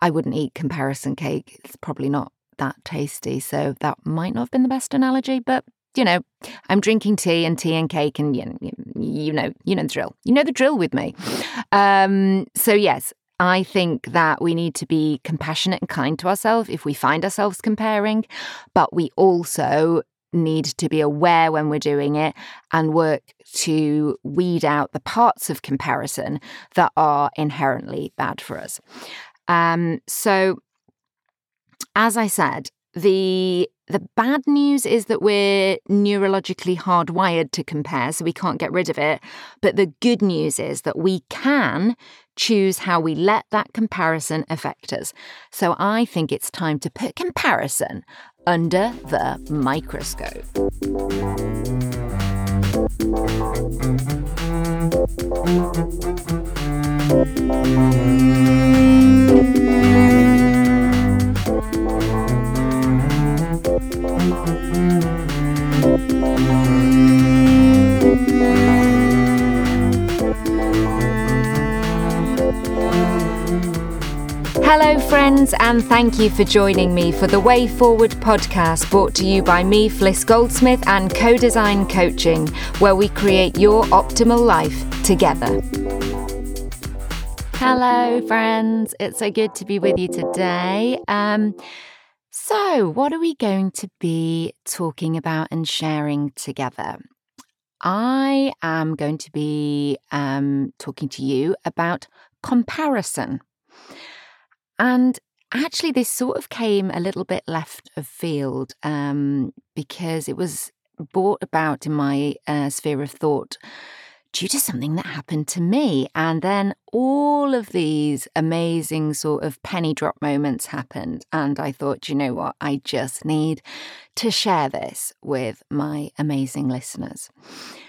I wouldn't eat comparison cake. It's probably not that tasty. So that might not have been the best analogy, but you know, I'm drinking tea and cake and you know the drill. You know the drill with me. So yes, I think that we need to be compassionate and kind to ourselves if we find ourselves comparing, but we also need to be aware when we're doing it and work to weed out the parts of comparison that are inherently bad for us. So as I said, the bad news is that we're neurologically hardwired to compare, so we can't get rid of it. But the good news is that we can choose how we let that comparison affect us. So I think it's time to put comparison under the microscope. Hello friends, and thank you for joining me for the Way Forward podcast, brought to you by me, Fliss Goldsmith, and Co-Design Coaching, where we create your optimal life together. Hello friends, it's so good to be with you today. So what are we going to be talking about and sharing together? I am going to be talking to you about comparison. And actually, this sort of came a little bit left of field because it was brought about in my sphere of thought due to something that happened to me. And then all of these amazing sort of penny drop moments happened. And I thought, you know what, I just need to share this with my amazing listeners.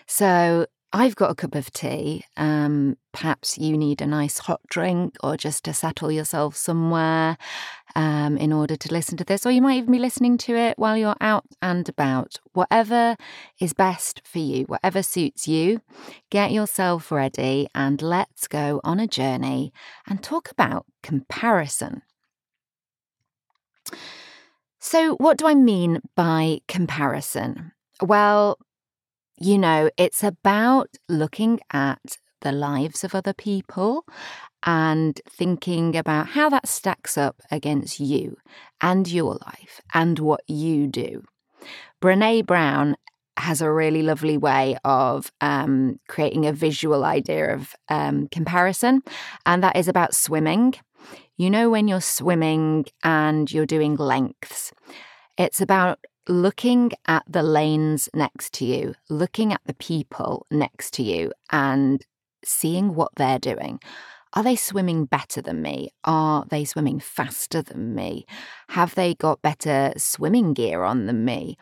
So I've got a cup of tea. Perhaps you need a nice hot drink or just to settle yourself somewhere in order to listen to this. Or you might even be listening to it while you're out and about. Whatever is best for you, whatever suits you, get yourself ready and let's go on a journey and talk about comparison. So what do I mean by comparison? Well, you know, it's about looking at the lives of other people and thinking about how that stacks up against you and your life and what you do. Brené Brown has a really lovely way of creating a visual idea of comparison, and that is about swimming. You know, when you're swimming and you're doing lengths, it's about looking at the lanes next to you, looking at the people next to you and seeing what they're doing. Are they swimming better than me? Are they swimming faster than me? Have they got better swimming gear on than me?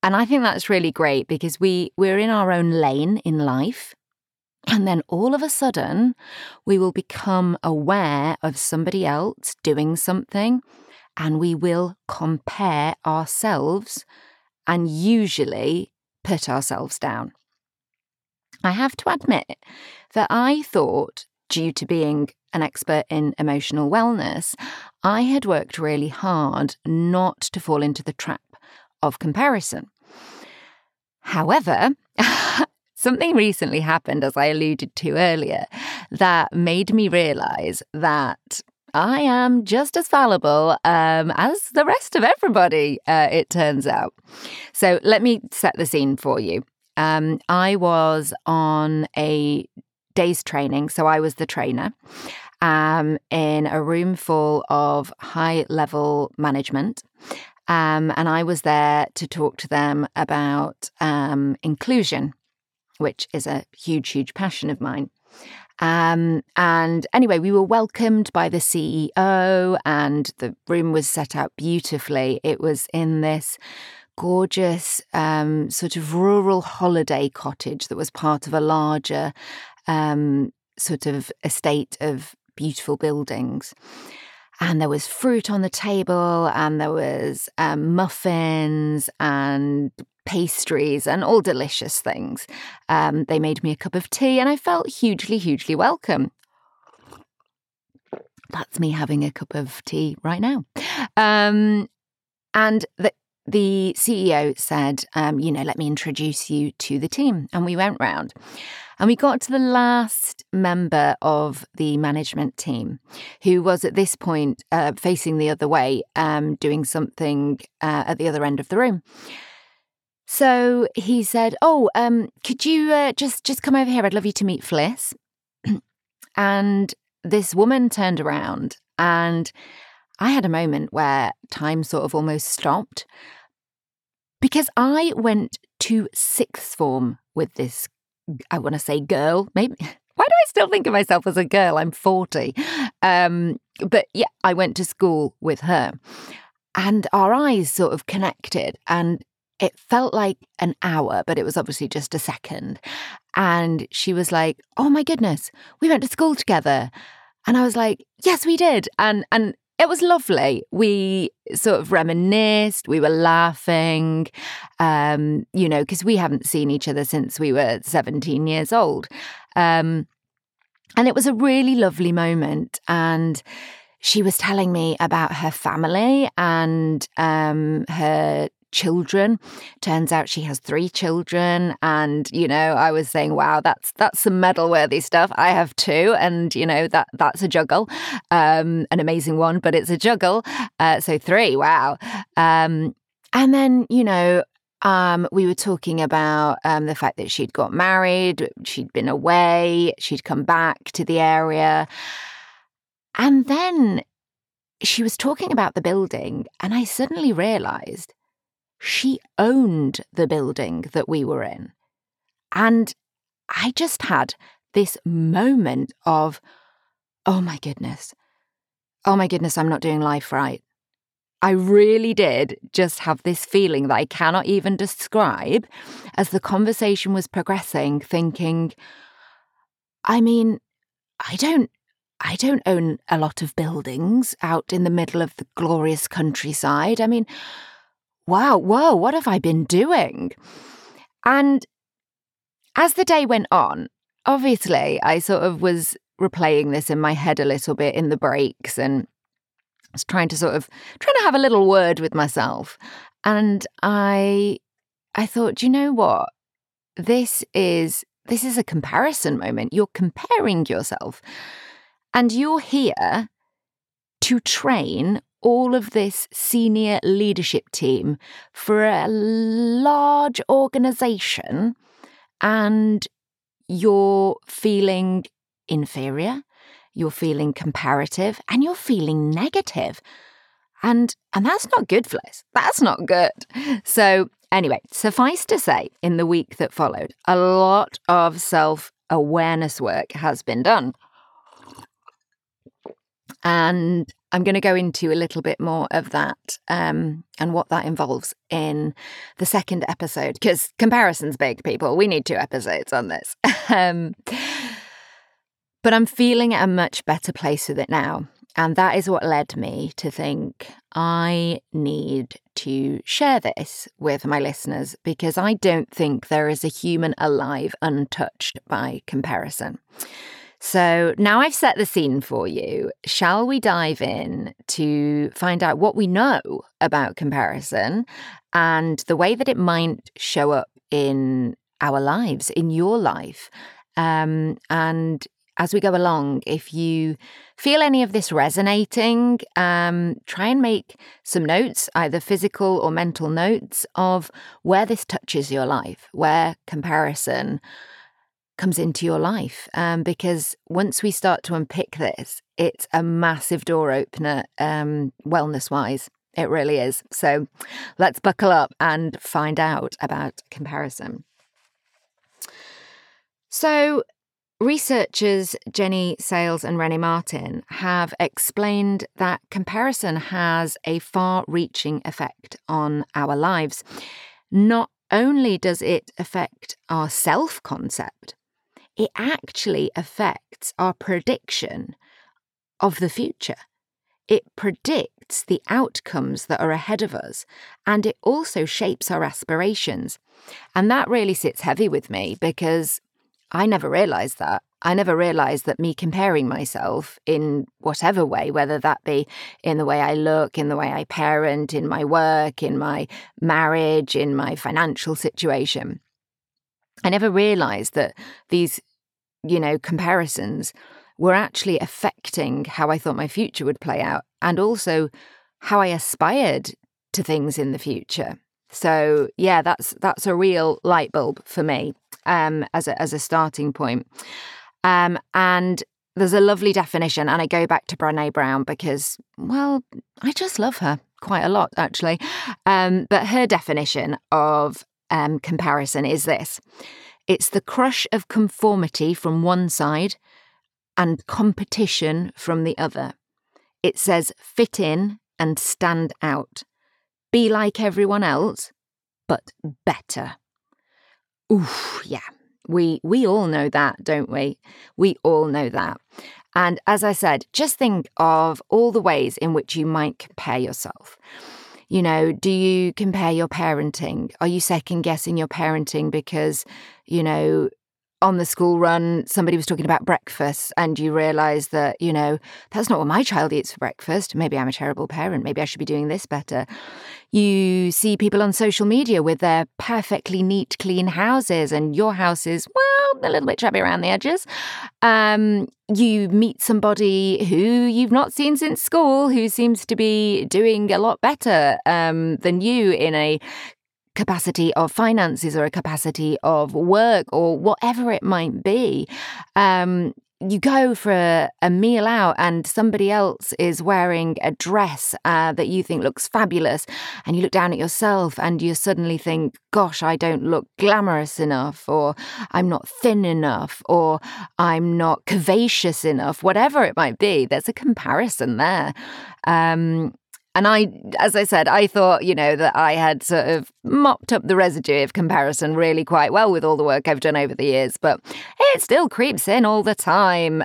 And I think that's really great because we're in our own lane in life. And then all of a sudden, we will become aware of somebody else doing something. And we will compare ourselves and usually put ourselves down. I have to admit that I thought, due to being an expert in emotional wellness, I had worked really hard not to fall into the trap of comparison. However, something recently happened, as I alluded to earlier, that made me realise that I am just as fallible as the rest of everybody, it turns out. So let me set the scene for you. I was on a day's training, so I was the trainer, in a room full of high-level management, and I was there to talk to them about inclusion, which is a huge, huge passion of mine. And anyway, we were welcomed by the CEO and the room was set out beautifully. It was in this gorgeous sort of rural holiday cottage that was part of a larger sort of estate of beautiful buildings. And there was fruit on the table and there was muffins and pastries and all delicious things. They made me a cup of tea and I felt hugely, hugely welcome. That's me having a cup of tea right now. And the CEO said, let me introduce you to the team. And we went round and we got to the last member of the management team, who was at this point facing the other way, doing something at the other end of the room. So he said, could you just come over here? I'd love you to meet Fliss. And this woman turned around, and I had a moment where time sort of almost stopped, because I went to sixth form with this, I want to say girl, maybe. Why do I still think of myself as a girl? I'm 40. But yeah, I went to school with her, and our eyes sort of connected, and it felt like an hour, but it was obviously just a second. And she was like, oh my goodness, we went to school together. And I was like, yes, we did. And it was lovely. We sort of reminisced. We were laughing, because we haven't seen each other since we were 17 years old. And it was a really lovely moment. And she was telling me about her family and her children. Turns out she has 3 children, and I was saying, wow, that's some medal worthy stuff. I have 2, and that's a juggle, an amazing one, but it's a juggle, so 3, wow. And then we were talking about the fact that she'd got married, she'd been away, she'd come back to the area, and then she was talking about the building, and I suddenly realized she owned the building that we were in. And I just had this moment of, oh my goodness, I'm not doing life right. I really did just have this feeling that I cannot even describe, as the conversation was progressing, thinking, I don't own a lot of buildings out in the middle of the glorious countryside. Wow, whoa, what have I been doing? And as the day went on, obviously, I sort of was replaying this in my head a little bit in the breaks, and was trying to have a little word with myself. And I thought, you know what? This is a comparison moment. You're comparing yourself, and you're here to train all of this senior leadership team for a large organization, and you're feeling inferior, you're feeling comparative, and you're feeling negative. And that's not good, Fliss. That's not good. So anyway, suffice to say, in the week that followed, a lot of self-awareness work has been done. And I'm going to go into a little bit more of that and what that involves in the second episode, because comparison's big, people. We need 2 episodes on this. But I'm feeling at a much better place with it now. And that is what led me to think I need to share this with my listeners, because I don't think there is a human alive untouched by comparison. So now I've set the scene for you, shall we dive in to find out what we know about comparison and the way that it might show up in our lives, in your life? And as we go along, if you feel any of this resonating, try and make some notes, either physical or mental notes, of where this touches your life, where comparison comes into your life, because once we start to unpick this, it's a massive door opener, wellness-wise. It really is. So let's buckle up and find out about comparison. So researchers Jenny Sales and Rene Martin have explained that comparison has a far-reaching effect on our lives. Not only does it affect our self-concept, it actually affects our prediction of the future. It predicts the outcomes that are ahead of us, and it also shapes our aspirations. And that really sits heavy with me, because I never realised that. I never realized that me comparing myself in whatever way, whether that be in the way I look, in the way I parent, in my work, in my marriage, in my financial situation, I never realized that these, comparisons were actually affecting how I thought my future would play out and also how I aspired to things in the future. So yeah, that's a real light bulb for me as a starting point. And there's a lovely definition, and I go back to Brené Brown because, well, I just love her quite a lot, actually. But her definition of comparison is this. It's the crush of conformity from one side and competition from the other. It says fit in and stand out. Be like everyone else, but better. Oof, yeah. We all know that, don't we? We all know that. And as I said, just think of all the ways in which you might compare yourself. Do you compare your parenting? Are you second guessing your parenting because, on the school run, somebody was talking about breakfast and you realise that, that's not what my child eats for breakfast. Maybe I'm a terrible parent. Maybe I should be doing this better. You see people on social media with their perfectly neat, clean houses and your house is, well, a little bit shabby around the edges. You meet somebody who you've not seen since school who seems to be doing a lot better than you in a capacity of finances or a capacity of work or whatever it might be. You go for a meal out and somebody else is wearing a dress that you think looks fabulous, and you look down at yourself and you suddenly think, gosh, I don't look glamorous enough, or I'm not thin enough, or I'm not curvaceous enough, whatever it might be. There's a comparison there. And I, as I said, I thought, that I had sort of mopped up the residue of comparison really quite well with all the work I've done over the years, but it still creeps in all the time.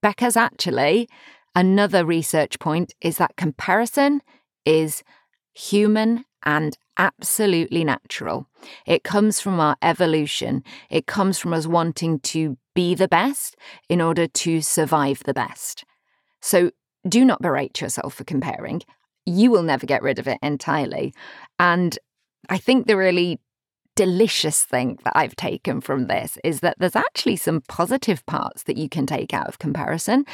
Because actually, another research point is that comparison is human and absolutely natural. It comes from our evolution. It comes from us wanting to be the best in order to survive the best. So do not berate yourself for comparing. You will never get rid of it entirely. And I think the really delicious thing that I've taken from this is that there's actually some positive parts that you can take out of comparison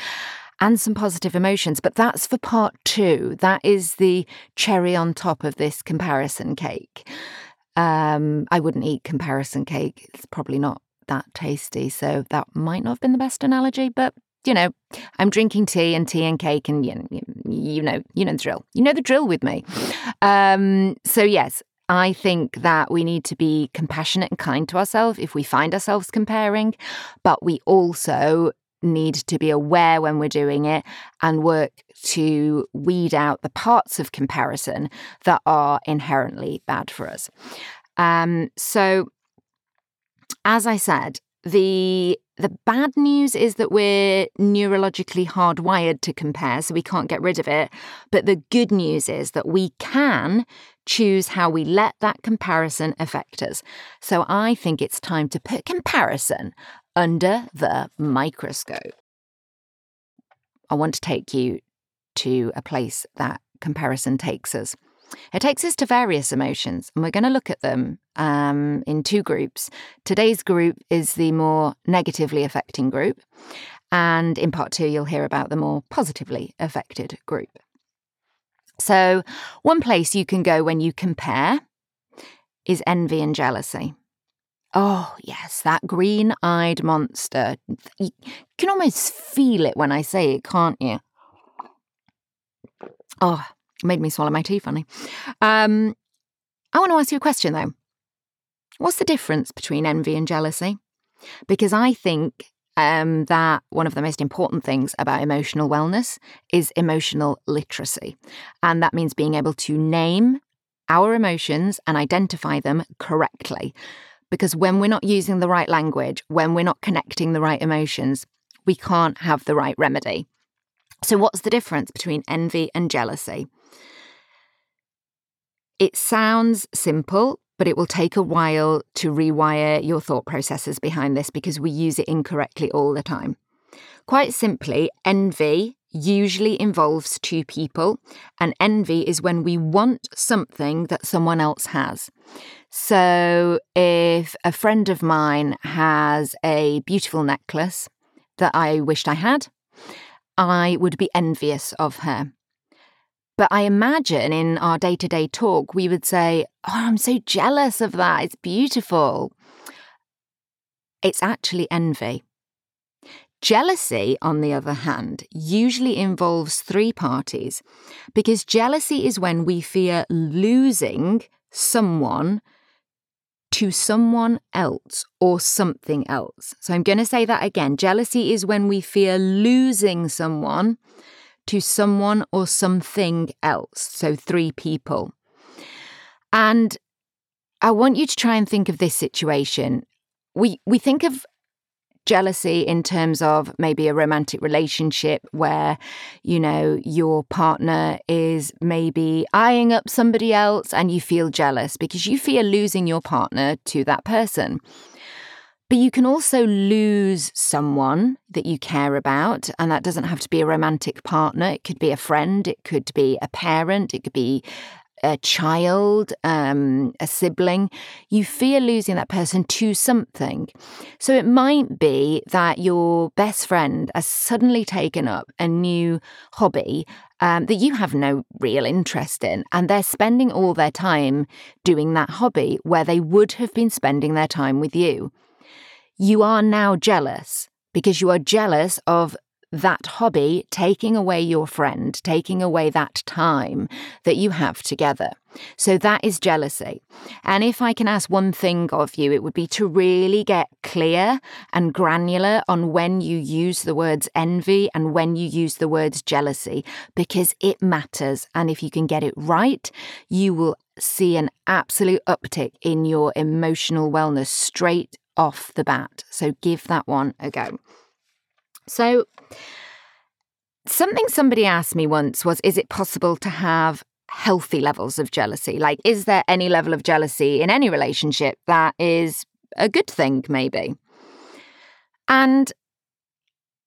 and some positive emotions. But that's for part two. That is the cherry on top of this comparison cake. I wouldn't eat comparison cake. It's probably not that tasty. So that might not have been the best analogy, but I'm drinking tea and cake, and you know the drill. You know the drill with me. So yes, I think that we need to be compassionate and kind to ourselves if we find ourselves comparing, but we also need to be aware when we're doing it and work to weed out the parts of comparison that are inherently bad for us. So as I said, the bad news is that we're neurologically hardwired to compare, so we can't get rid of it. But the good news is that we can choose how we let that comparison affect us. So I think it's time to put comparison under the microscope. I want to take you to a place that comparison takes us. It takes us to various emotions, and we're going to look at them in two groups. Today's group is the more negatively affecting group, and in part two, you'll hear about the more positively affected group. So one place you can go when you compare is envy and jealousy. Oh, yes, that green-eyed monster. You can almost feel it when I say it, can't you? Oh, made me swallow my tea, funny. I want to ask you a question, though. What's the difference between envy and jealousy? Because I think that one of the most important things about emotional wellness is emotional literacy. And that means being able to name our emotions and identify them correctly. Because when we're not using the right language, when we're not connecting the right emotions, we can't have the right remedy. So what's the difference between envy and jealousy? It sounds simple, but it will take a while to rewire your thought processes behind this because we use it incorrectly all the time. Quite simply, envy usually involves two people, and envy is when we want something that someone else has. So if a friend of mine has a beautiful necklace that I wished I had, I would be envious of her. But I imagine in our day-to-day talk, we would say, "Oh, I'm so jealous of that. It's beautiful." It's actually envy. Jealousy, on the other hand, usually involves three parties, because jealousy is when we fear losing someone to someone else or something else. So I'm going to say that again. Jealousy is when we fear losing someone to someone or something else. So three people. And I want you to try and think of this situation. We think of jealousy in terms of maybe a romantic relationship where, you know, your partner is maybe eyeing up somebody else and you feel jealous because you fear losing your partner to that person. But you can also lose someone that you care about, and that doesn't have to be a romantic partner. It could be a friend, it could be a parent, it could be a child, a sibling. You fear losing that person to something. So it might be that your best friend has suddenly taken up a new hobby that you have no real interest in, and they're spending all their time doing that hobby where they would have been spending their time with you. You are now jealous because you are jealous of that hobby taking away your friend, taking away that time that you have together. So that is jealousy. And if I can ask one thing of you, it would be to really get clear and granular on when you use the words envy and when you use the words jealousy, because it matters. And if you can get it right, you will see an absolute uptick in your emotional wellness straight off the bat. So give that one a go. So something somebody asked me once was, is it possible to have healthy levels of jealousy? Like, is there any level of jealousy in any relationship that is a good thing, maybe? And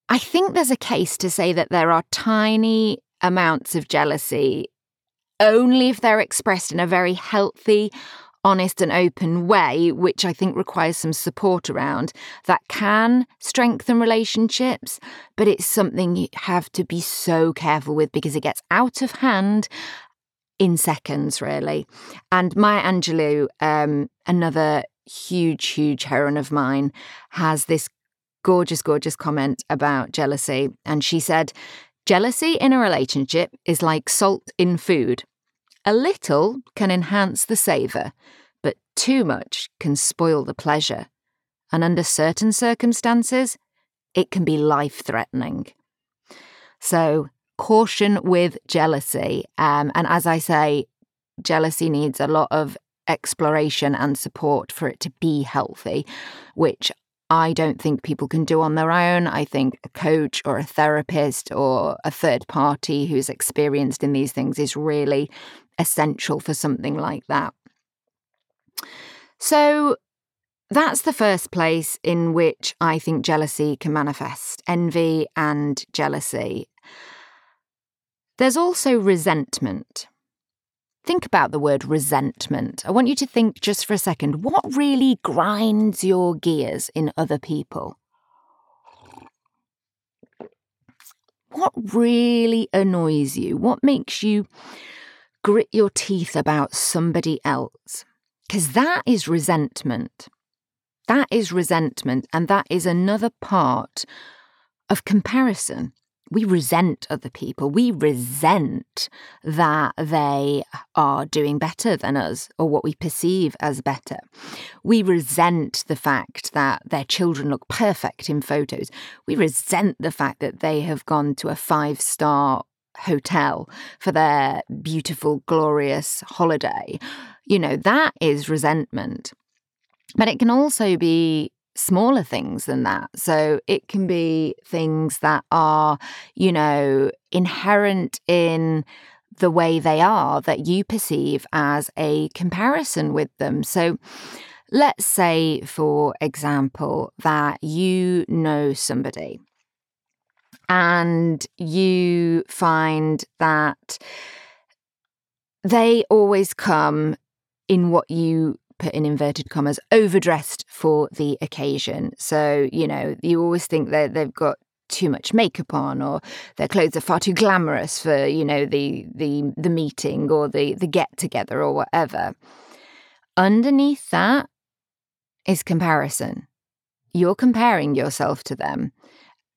I think there's a case to say that there are tiny amounts of jealousy only if they're expressed in a very healthy, honest and open way, which I think requires some support around, that can strengthen relationships, but it's something you have to be so careful with because it gets out of hand in seconds, really. And Maya Angelou, another huge heroine of mine, has this gorgeous comment about jealousy. And she said, "Jealousy in a relationship is like salt in food. A little can enhance the savour, but too much can spoil the pleasure. And under certain circumstances, it can be life-threatening." So caution with jealousy. And as I say, jealousy needs a lot of exploration and support for it to be healthy, which I don't think people can do on their own. I think a coach or a therapist or a third party who's experienced in these things is really essential for something like that. So that's the first place in which I think jealousy can manifest, envy and jealousy. There's also resentment. Think about the word resentment. I want you to think just for a second, what really grinds your gears in other people? What really annoys you? What makes you grit your teeth about somebody else? Because that is resentment. That is resentment, and that is another part of comparison. We resent other people. We resent that they are doing better than us or what we perceive as better. We resent the fact that their children look perfect in photos. We resent the fact that they have gone to a 5-star hotel for their beautiful, glorious holiday. You know, that is resentment. But it can also be smaller things than that. So it can be things that are, you know, inherent in the way they are that you perceive as a comparison with them. So let's say, for example, that you know somebody and you find that they always come in what you put in inverted commas, overdressed for the occasion. So, you know, you always think that they've got too much makeup on, or their clothes are far too glamorous for, you know, the meeting or the get together or whatever. Underneath that is comparison. You're comparing yourself to them,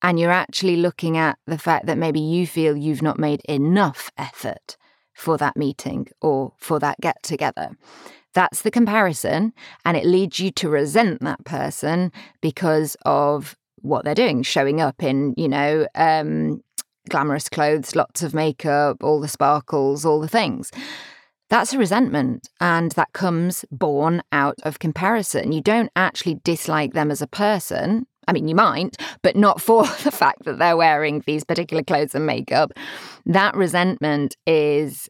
and you're actually looking at the fact that maybe you feel you've not made enough effort for that meeting or for that get together. That's the comparison, and it leads you to resent that person because of what they're doing, showing up in, you know, glamorous clothes, lots of makeup, all the sparkles, all the things. That's a resentment, and that comes born out of comparison. You don't actually dislike them as a person. I mean, you might, but not for the fact that they're wearing these particular clothes and makeup. That resentment is,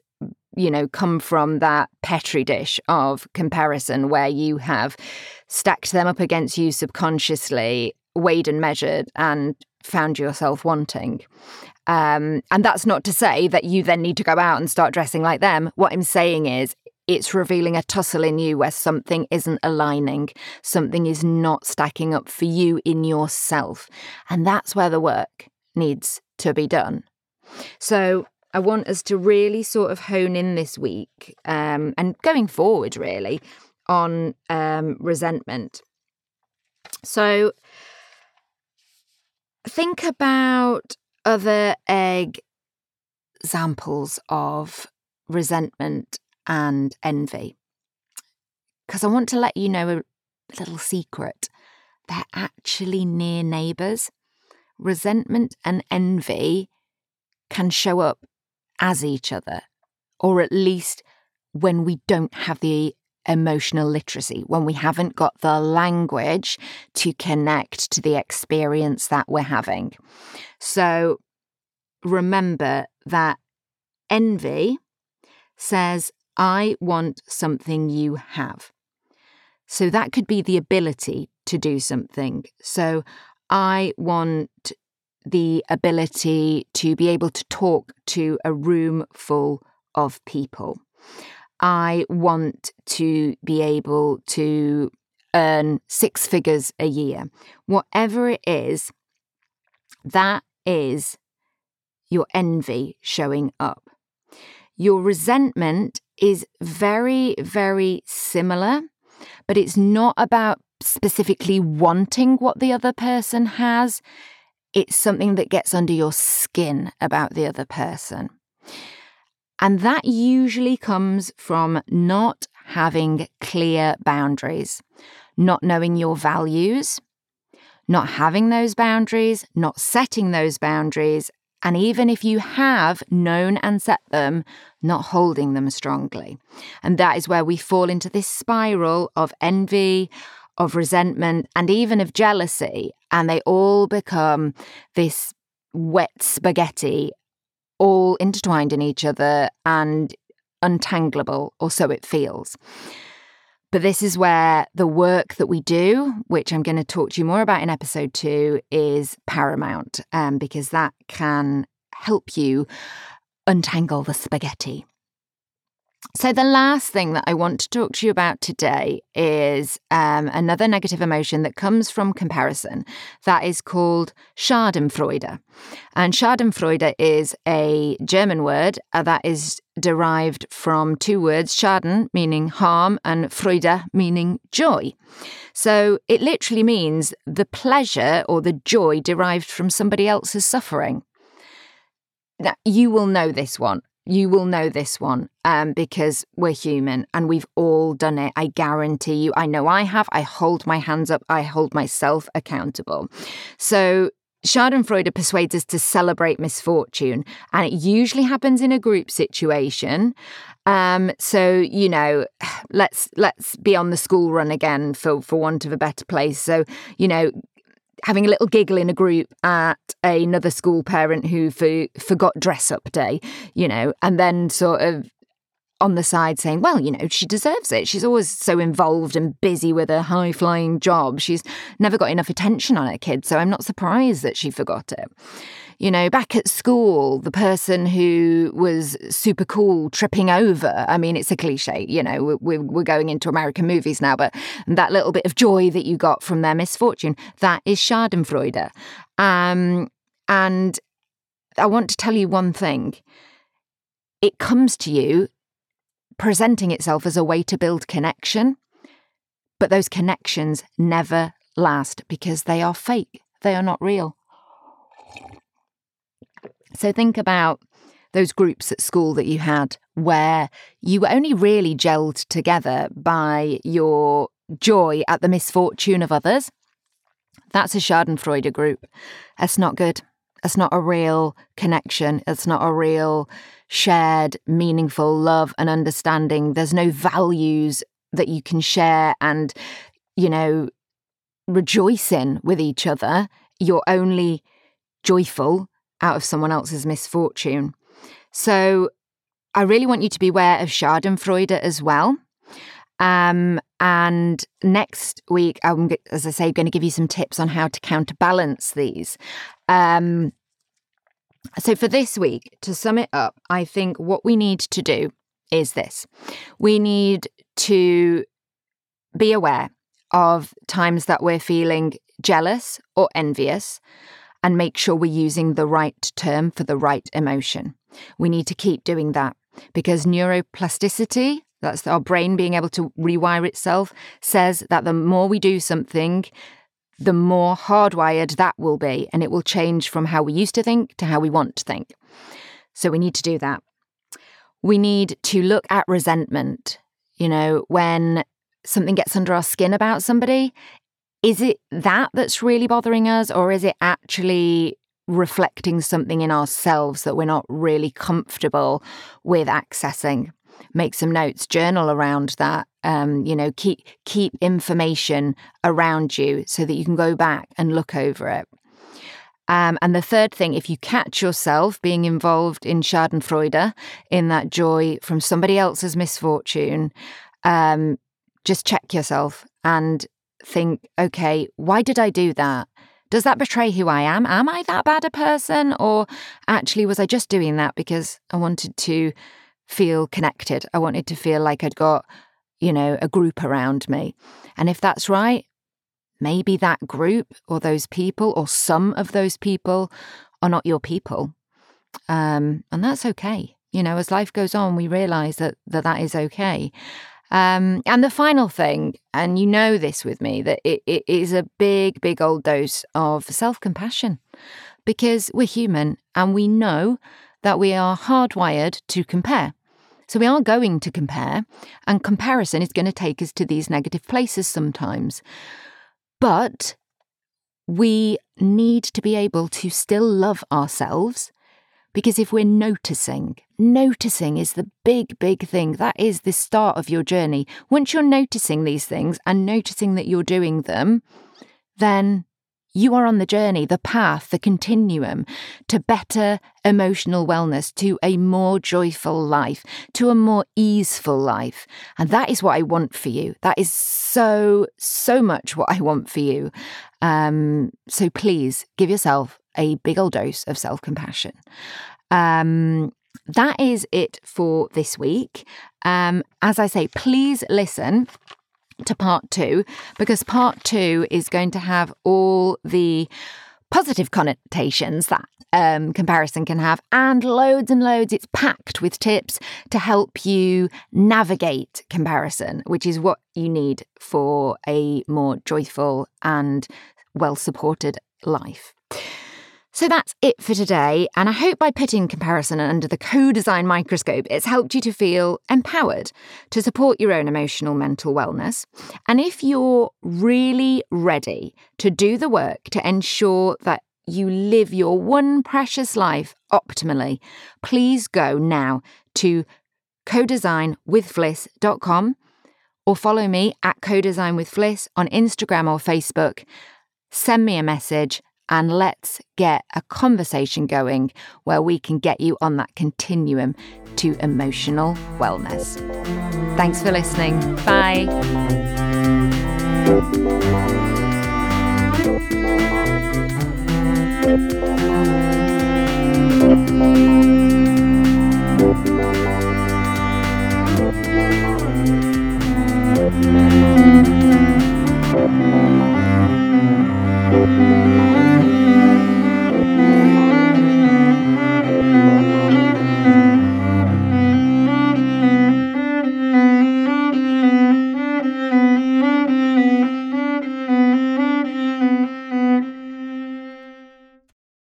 you know, come from that petri dish of comparison where you have stacked them up against you subconsciously, weighed and measured, and found yourself wanting. And that's not to say that you then need to go out and start dressing like them. What I'm saying is it's revealing a tussle in you where something isn't aligning, something is not stacking up for you in yourself. And that's where the work needs to be done. So I want us to really sort of hone in this week and going forward really on resentment. So think about other examples of resentment and envy, because I want to let you know a little secret. They're actually near neighbours. Resentment and envy can show up as each other, or at least when we don't have the emotional literacy, when we haven't got the language to connect to the experience that we're having. So remember that envy says, I want something you have. So that could be the ability to do something. So I want the ability to be able to talk to a room full of people. I want to be able to earn 6 figures a year. Whatever it is, that is your envy showing up. Your resentment is very, very similar, but it's not about specifically wanting what the other person has. It's something that gets under your skin about the other person. And that usually comes from not having clear boundaries, not knowing your values, not having those boundaries, not setting those boundaries, and even if you have known and set them, not holding them strongly. And that is where we fall into this spiral of envy, of resentment, and even of jealousy, and they all become this wet spaghetti, all intertwined in each other and untangleable, or so it feels. But this is where the work that we do, which I'm going to talk to you more about in episode 2, is paramount, because that can help you untangle the spaghetti. So the last thing that I want to talk to you about today is another negative emotion that comes from comparison that is called Schadenfreude. And Schadenfreude is a German word that is derived from 2 words, Schaden meaning harm and Freude meaning joy. So it literally means the pleasure or the joy derived from somebody else's suffering. Now, you will know this one. You will know this one because we're human and we've all done it. I guarantee you. I know I have. I hold my hands up. I hold myself accountable. So Schadenfreude persuades us to celebrate misfortune, and it usually happens in a group situation. So, you know, let's be on the school run again for want of a better place. So, you know, having a little giggle in a group at another school parent who forgot dress up day, you know, and then sort of on the side saying, well, you know, she deserves it. She's always so involved and busy with her high flying job. She's never got enough attention on her kids. So I'm not surprised that she forgot it. You know, back at school, the person who was super cool tripping over. I mean, it's a cliche, you know, we're going into American movies now, but that little bit of joy that you got from their misfortune, that is Schadenfreude. And I want to tell you one thing. It comes to you presenting itself as a way to build connection, but those connections never last because they are fake. They are not real. So think about those groups at school that you had where you were only really gelled together by your joy at the misfortune of others. That's a Schadenfreude group. That's not good. That's not a real connection. It's not a real shared, meaningful love and understanding. There's no values that you can share and, you know, rejoice in with each other. You're only joyful out of someone else's misfortune. So I really want you to be aware of Schadenfreude as well. And next week, I'm, as I say, going to give you some tips on how to counterbalance these. So for this week, to sum it up, I think what we need to do is this. We need to be aware of times that we're feeling jealous or envious and make sure we're using the right term for the right emotion. We need to keep doing that because neuroplasticity, that's our brain being able to rewire itself, says that the more we do something, the more hardwired that will be, and it will change from how we used to think to how we want to think. So we need to do that. We need to look at resentment. You know, when something gets under our skin about somebody, is it that that's really bothering us, or is it actually reflecting something in ourselves that we're not really comfortable with accessing? Make some notes, journal around that, you know, keep information around you so that you can go back and look over it. And the third thing, if you catch yourself being involved in Schadenfreude, in that joy from somebody else's misfortune, just check yourself and think, okay, why did I do that? Does that betray who I am? Am I that bad a person? Or actually, was I just doing that because I wanted to feel connected? I wanted to feel like I'd got, you know, a group around me. And if that's right, maybe that group or those people or some of those people are not your people. And that's okay. You know, as life goes on, we realize that is okay. And the final thing, and you know this with me, that it is a big, big old dose of self-compassion because we're human and we know that we are hardwired to compare. So we are going to compare, and comparison is going to take us to these negative places sometimes. But we need to be able to still love ourselves, because if we're noticing is the big, big thing. That is the start of your journey. Once you're noticing these things and noticing that you're doing them, then you are on the journey, the path, the continuum to better emotional wellness, to a more joyful life, to a more easeful life. And that is what I want for you. That is so, so much what I want for you. So please give yourself a big old dose of self-compassion. That is it for this week. As I say, please listen to part two, because part two is going to have all the positive connotations that comparison can have, and loads. It's packed with tips to help you navigate comparison, which is what you need for a more joyful and well-supported life. So that's it for today, and I hope by putting comparison under the co-design microscope, it's helped you to feel empowered to support your own emotional mental wellness. And if you're really ready to do the work to ensure that you live your one precious life optimally, please go now to codesignwithfliss.com or follow me at codesignwithfliss on Instagram or Facebook. send me a message, and let's get a conversation going where we can get you on that continuum to emotional wellness. Thanks for listening. Bye.